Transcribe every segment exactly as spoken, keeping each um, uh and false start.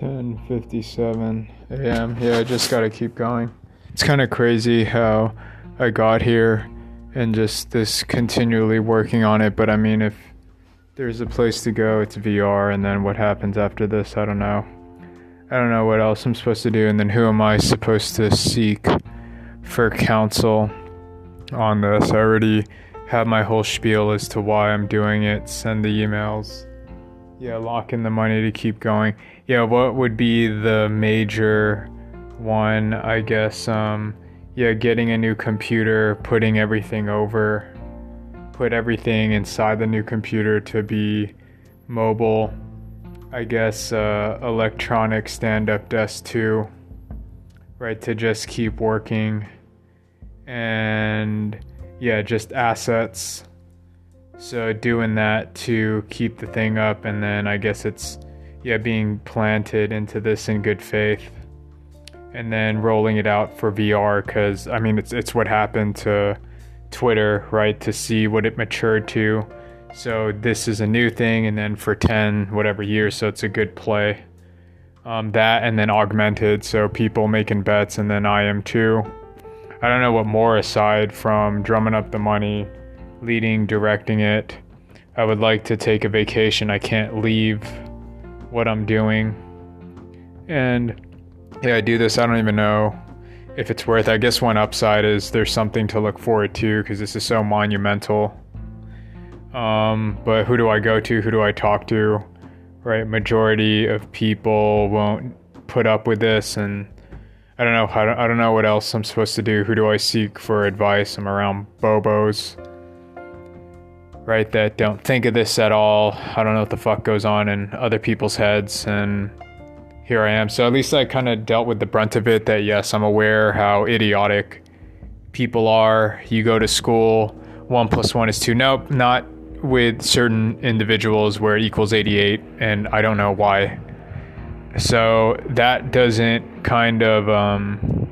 ten fifty-seven a m Yeah, I just gotta keep going. It's kind of crazy how I got here and just this continually working on it. But I mean, if there's a place to go, it's V R. And then what happens after this, I don't know. I don't know what else I'm supposed to do. And then who am I supposed to seek for counsel on this? I already have my whole spiel as to why I'm doing it. Send the emails. Yeah, lock in the money to keep going. Yeah, what would be the major one, I guess? Um, yeah, getting a new computer, putting everything over, put everything inside the new computer to be mobile. I guess uh, electronic stand-up desk too, right, to just keep working. And yeah, just assets. So doing that to keep the thing up, and then I guess it's, yeah, being planted into this in good faith, and then rolling it out for V R, because I mean it's it's what happened to Twitter, right? To see what it matured to. So this is a new thing, and then for ten whatever years, so it's a good play. Um, that and then augmented, so people making bets, and then I am too. I don't know what more aside from drumming up the money, leading, directing it. I would like to take a vacation. I can't leave what I'm doing. And yeah, I do this. I don't even know if it's worth it. I guess one upside is there's something to look forward to, because this is so monumental. Um, but who do I go to? Who do I talk to? Right? Majority of people won't put up with this, and I don't know. I don't, I don't know what else I'm supposed to do. Who do I seek for advice? I'm around Bobos, right, that don't think of this at all. I don't know what the fuck goes on in other people's heads, and here I am. So at least I kind of dealt with the brunt of it, that yes, I'm aware how idiotic people are. You go to school, one plus one is two. Nope, not with certain individuals where it equals eighty-eight, and I don't know why. So that doesn't kind of um,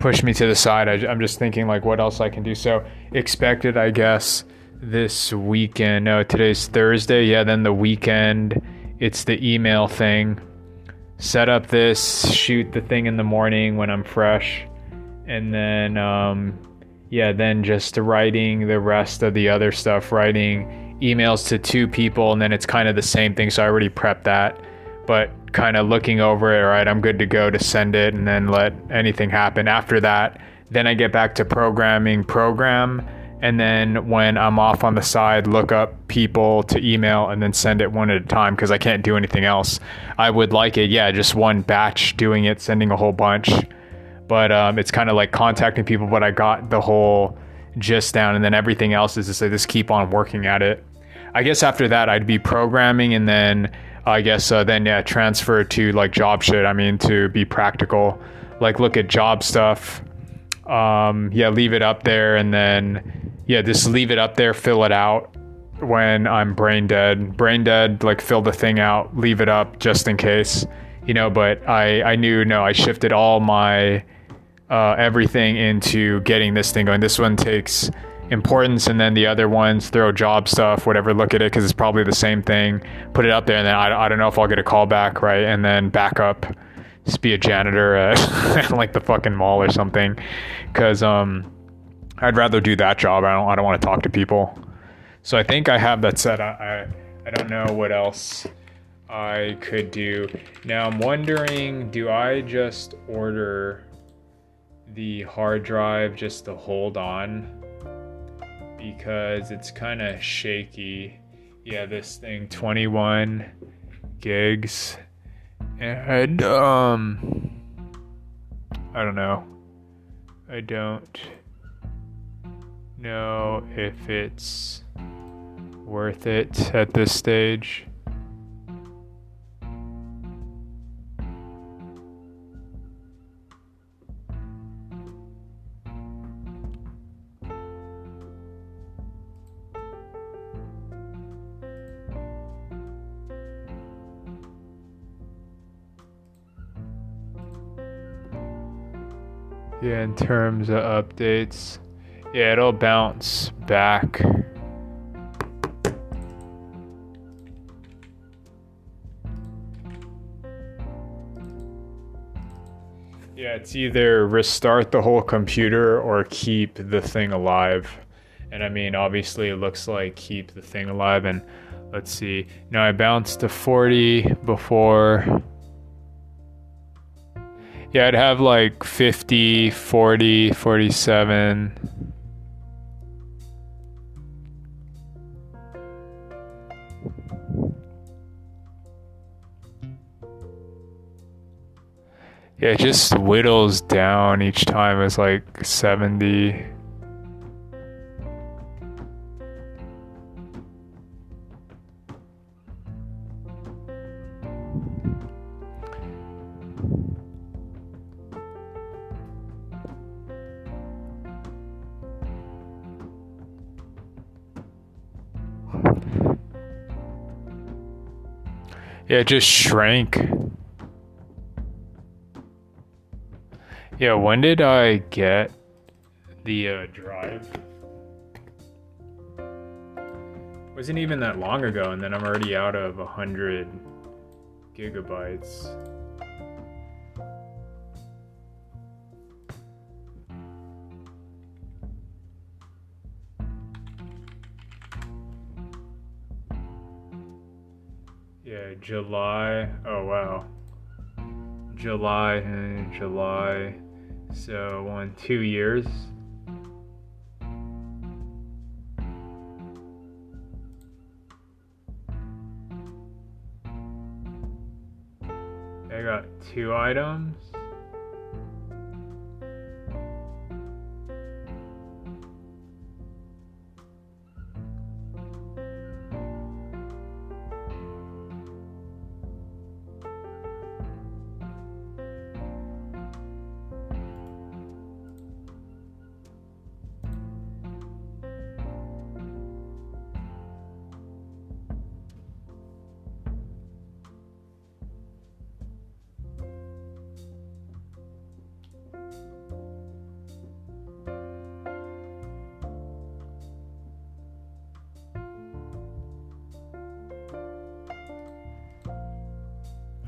push me to the side. I, I'm just thinking like what else I can do. So expected, I guess, this weekend. No, today's Thursday. Yeah, then the weekend. It's the email thing. Set up this, shoot the thing in the morning when I'm fresh. And then, um, yeah, then just writing the rest of the other stuff, writing emails to two people. And then it's kind of the same thing. So I already prepped that, but kind of looking over it. All right, I'm good to go to send it, and then let anything happen after that. Then I get back to programming program. And then when I'm off on the side, look up people to email and then send it one at a time, because I can't do anything else. I would like it, yeah, just one batch doing it, sending a whole bunch. But um, it's kind of like contacting people, but I got the whole gist down. And then everything else is just, I just keep on working at it. I guess after that, I'd be programming, and then I guess uh, then, yeah, transfer to like job shit. I mean, to be practical, like look at job stuff. Um, yeah, leave it up there, and then... yeah, just leave it up there, fill it out when I'm brain dead. Brain dead, like fill the thing out, leave it up just in case, you know, but I, I knew, no, I shifted all my uh, everything into getting this thing going. This one takes importance, and then the other ones, throw job stuff, whatever, look at it, because it's probably the same thing. Put it up there, and then I, I don't know if I'll get a call back, right? And then back up, just be a janitor at like the fucking mall or something, because, um... I'd rather do that job. I don't I don't want to talk to people. So I think I have that set. I, I I don't know what else I could do. Now I'm wondering, do I just order the hard drive just to hold on? Because it's kind of shaky. Yeah, this thing, twenty-one gigs. And um I don't know. I don't know if it's worth it at this stage. Yeah, in terms of updates, yeah, it'll bounce back. Yeah, it's either restart the whole computer or keep the thing alive. And I mean, obviously it looks like keep the thing alive. And let's see. Now I bounced to forty before. Yeah, I'd have like fifty, forty, forty-seven. Yeah, it just whittles down each time. It's like seventy. Yeah, it just shrank. Yeah, when did I get the uh, drive? Wasn't even that long ago, and then I'm already out of one hundred gigabytes. Yeah, July. Oh, wow. July and July. So on two years. I got two items.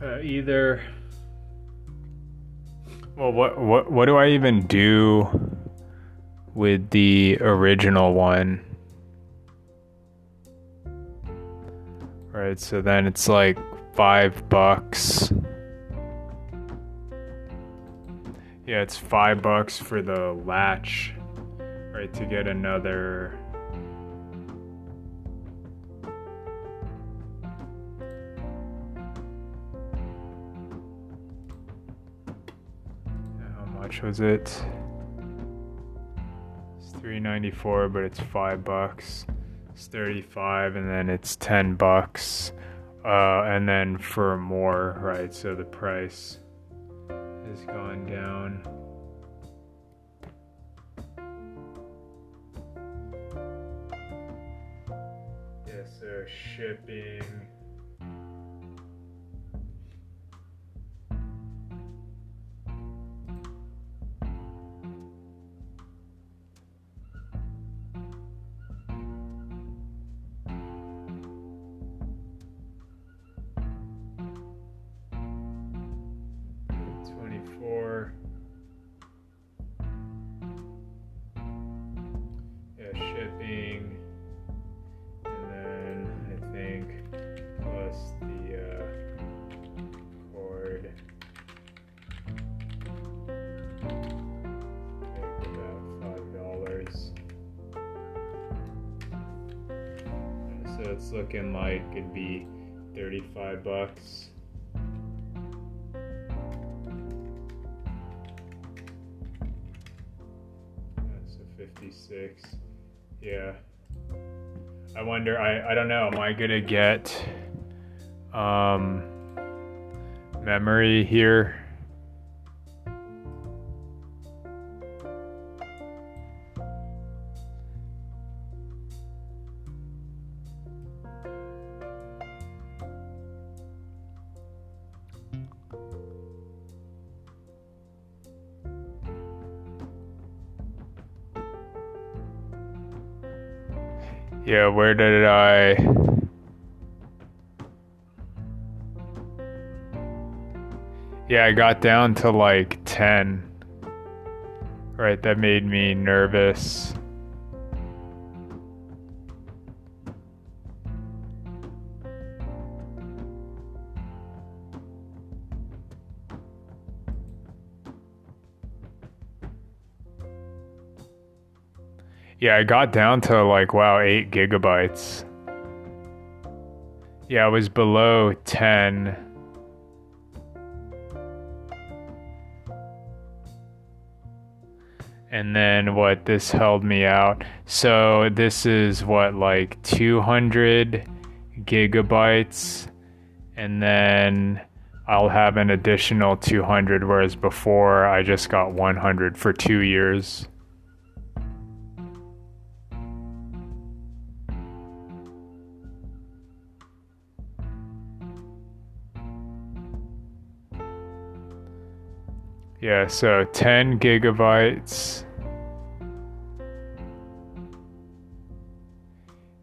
Uh, either, well, what what what do I even do with the original one? Right, so then it's like five bucks. Yeah, it's five bucks for the latch, right, to get another. Was it? It's three ninety-four, but it's five bucks. It's thirty-five, and then it's ten bucks, uh, and then for more, right? So the price has gone down. Yes, sir. Shipping. It's looking like it'd be thirty-five bucks. That's a fifty-six. Yeah. I wonder. I I don't know. Am I gonna get um memory here? Yeah, where did I... Yeah, I got down to like ten. Right, that made me nervous. Yeah, I got down to like, wow, eight gigabytes. Yeah, I was below ten. And then what, this held me out. So this is what, like two hundred gigabytes. And then I'll have an additional two hundred, whereas before I just got one hundred for two years. Yeah, so ten gigabytes.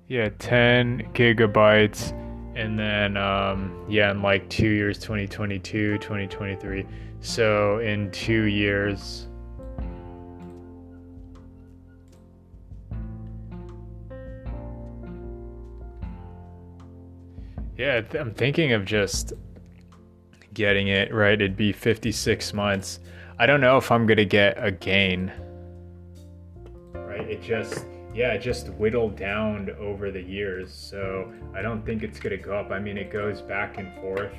Yeah, ten gigabytes. And then, um, yeah, in like two years, twenty twenty-two, twenty twenty-three. So in two years. Yeah, I'm thinking of just getting it, right? It'd be fifty-six months. I don't know if I'm gonna get a gain, right? It just, yeah, it just whittled down over the years, so I don't think it's gonna go up. I mean, it goes back and forth.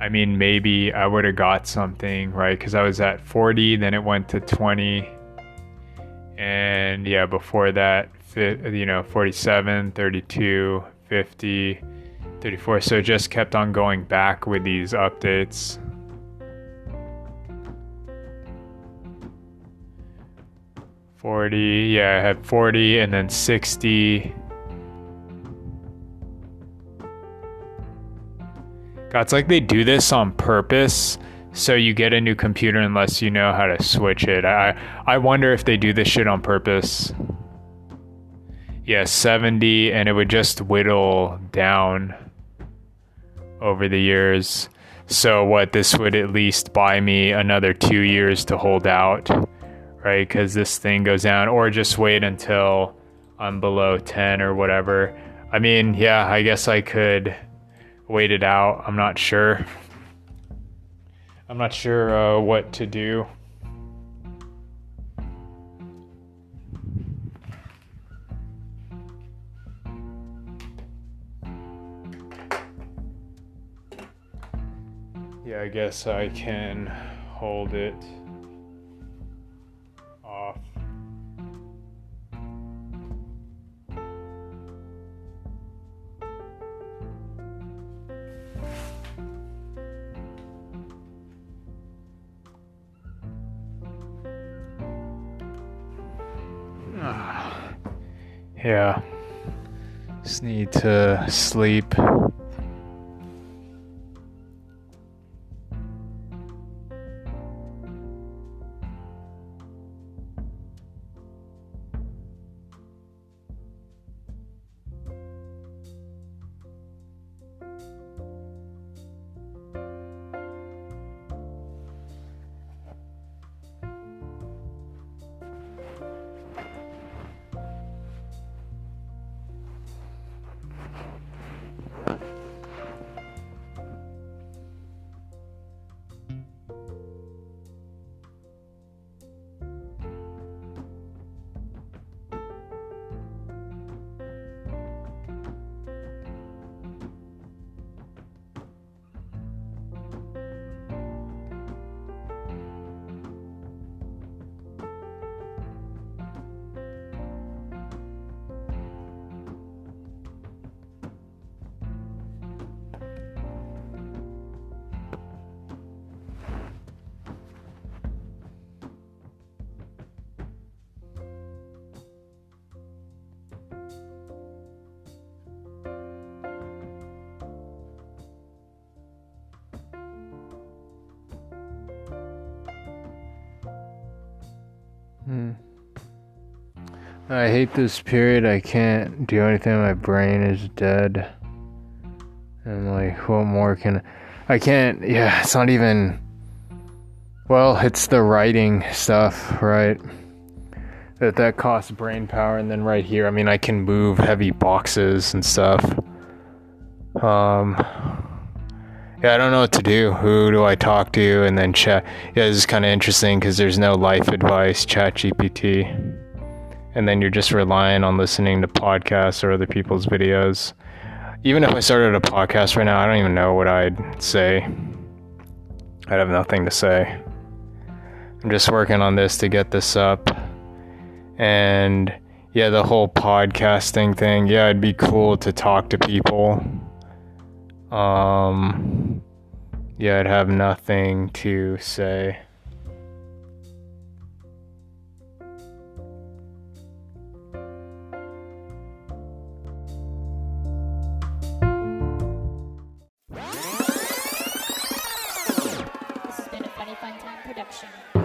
I mean, maybe I would have got something, right? Because I was at forty, then it went to twenty, and yeah, before that, you know, forty-seven, thirty-two, fifty, thirty-four, so it just kept on going back with these updates. forty, yeah, I had forty and then sixty. God, it's like they do this on purpose, so you get a new computer unless you know how to switch it. I, I wonder if they do this shit on purpose. Yeah, seventy, and it would just whittle down over the years. So what, this would at least buy me another two years to hold out, right? Because this thing goes down, or just wait until I'm below ten or whatever. I mean, yeah, I guess I could wait it out. I'm not sure. I'm not sure uh, what to do. Yeah, I guess I can hold it off. Yeah, just need to sleep. I hate this period. I can't do anything. My brain is dead. And like, what more can I... I can't... Yeah, it's not even... Well, it's the writing stuff, right? That that costs brain power. And then right here, I mean, I can move heavy boxes and stuff. Um, yeah, I don't know what to do. Who do I talk to? And then chat. Yeah, this is kind of interesting because there's no life advice, Chat G P T. And then you're just relying on listening to podcasts or other people's videos. Even if I started a podcast right now, I don't even know what I'd say. I'd have nothing to say. I'm just working on this to get this up. And yeah, the whole podcasting thing. Yeah, it'd be cool to talk to people. Um, yeah, I'd have nothing to say. Production.